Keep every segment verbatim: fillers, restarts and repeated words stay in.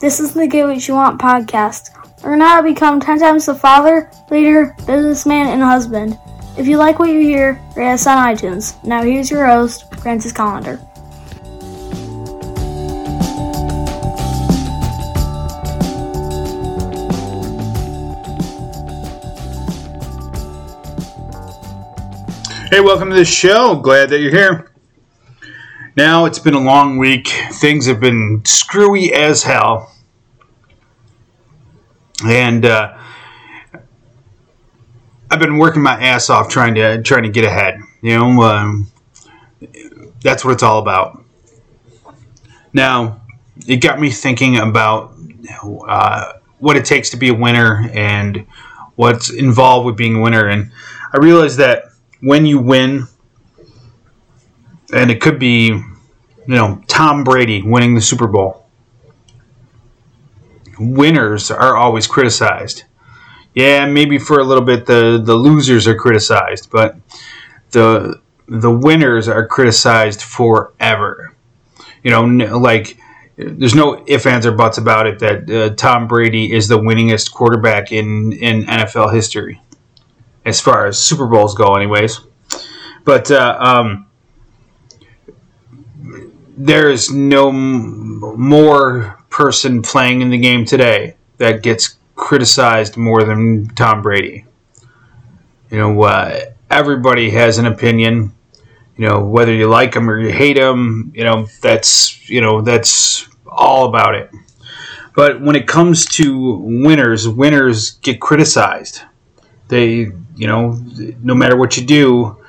This is the Get What You Want podcast. Learn how to become ten times the father, leader, businessman, and husband. If you like what you hear, rate us on iTunes. Now here's your host, Francis Colander. Hey, welcome to the show. Glad that you're here. Now, it's been a long week. Things have been screwy as hell. And uh, I've been working my ass off trying to trying to get ahead. You know, um, that's what it's all about. Now, it got me thinking about uh, what it takes to be a winner and what's involved with being a winner. And I realized that when you win, and it could be, you know, Tom Brady winning the Super Bowl. Winners are always criticized. Yeah, maybe for a little bit the, the losers are criticized, but the the winners are criticized forever. You know, like there's no ifs, ands, or buts about it that uh, Tom Brady is the winningest quarterback in, in N F L history. As far as Super Bowls go, anyways. But uh, um, there is no m- more person playing in the game today that gets criticized more than Tom Brady. You know, uh, everybody has an opinion. You know, whether you like him or you hate him, you know, that's, you know, that's all about it. But when it comes to winners, winners get criticized. They, you know, no matter what you do,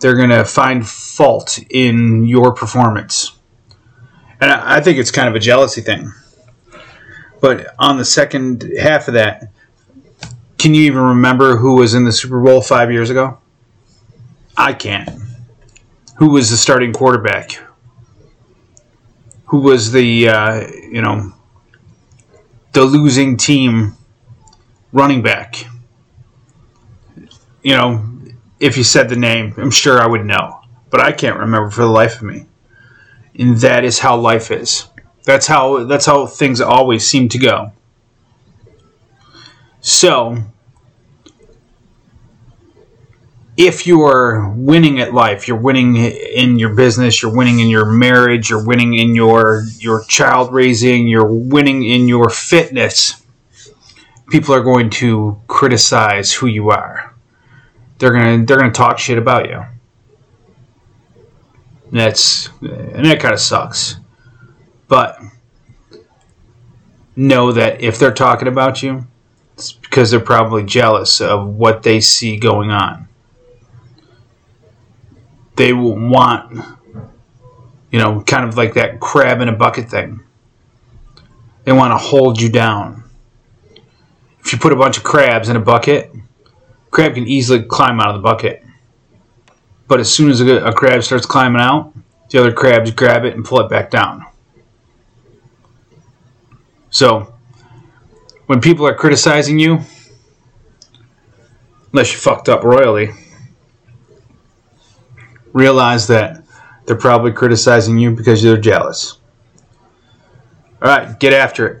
they're going to find fault in your performance. And I think it's kind of a jealousy thing. But on the second half of that, can you even remember who was in the Super Bowl five years ago? I can't. Who was the starting quarterback? Who was the, uh, you know, the losing team running back? You know, if you said the name, I'm sure I would know. But I can't remember for the life of me. And that is how life is. That's how that's how things always seem to go. So, if you're winning at life, you're winning in your business, you're winning in your marriage, you're winning in your, your child raising, you're winning in your fitness, people are going to criticize who you are. They're gonna they're gonna talk shit about you. That's and that kind of sucks. But know that if they're talking about you, it's because they're probably jealous of what they see going on. They will want, you know, kind of like that crab in a bucket thing. They want to hold you down. If you put a bunch of crabs in a bucket, crab can easily climb out of the bucket. But as soon as a, a crab starts climbing out, the other crabs grab it and pull it back down. So, when people are criticizing you, unless you fucked up royally, realize that they're probably criticizing you because they're jealous. Alright, get after it.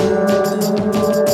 it.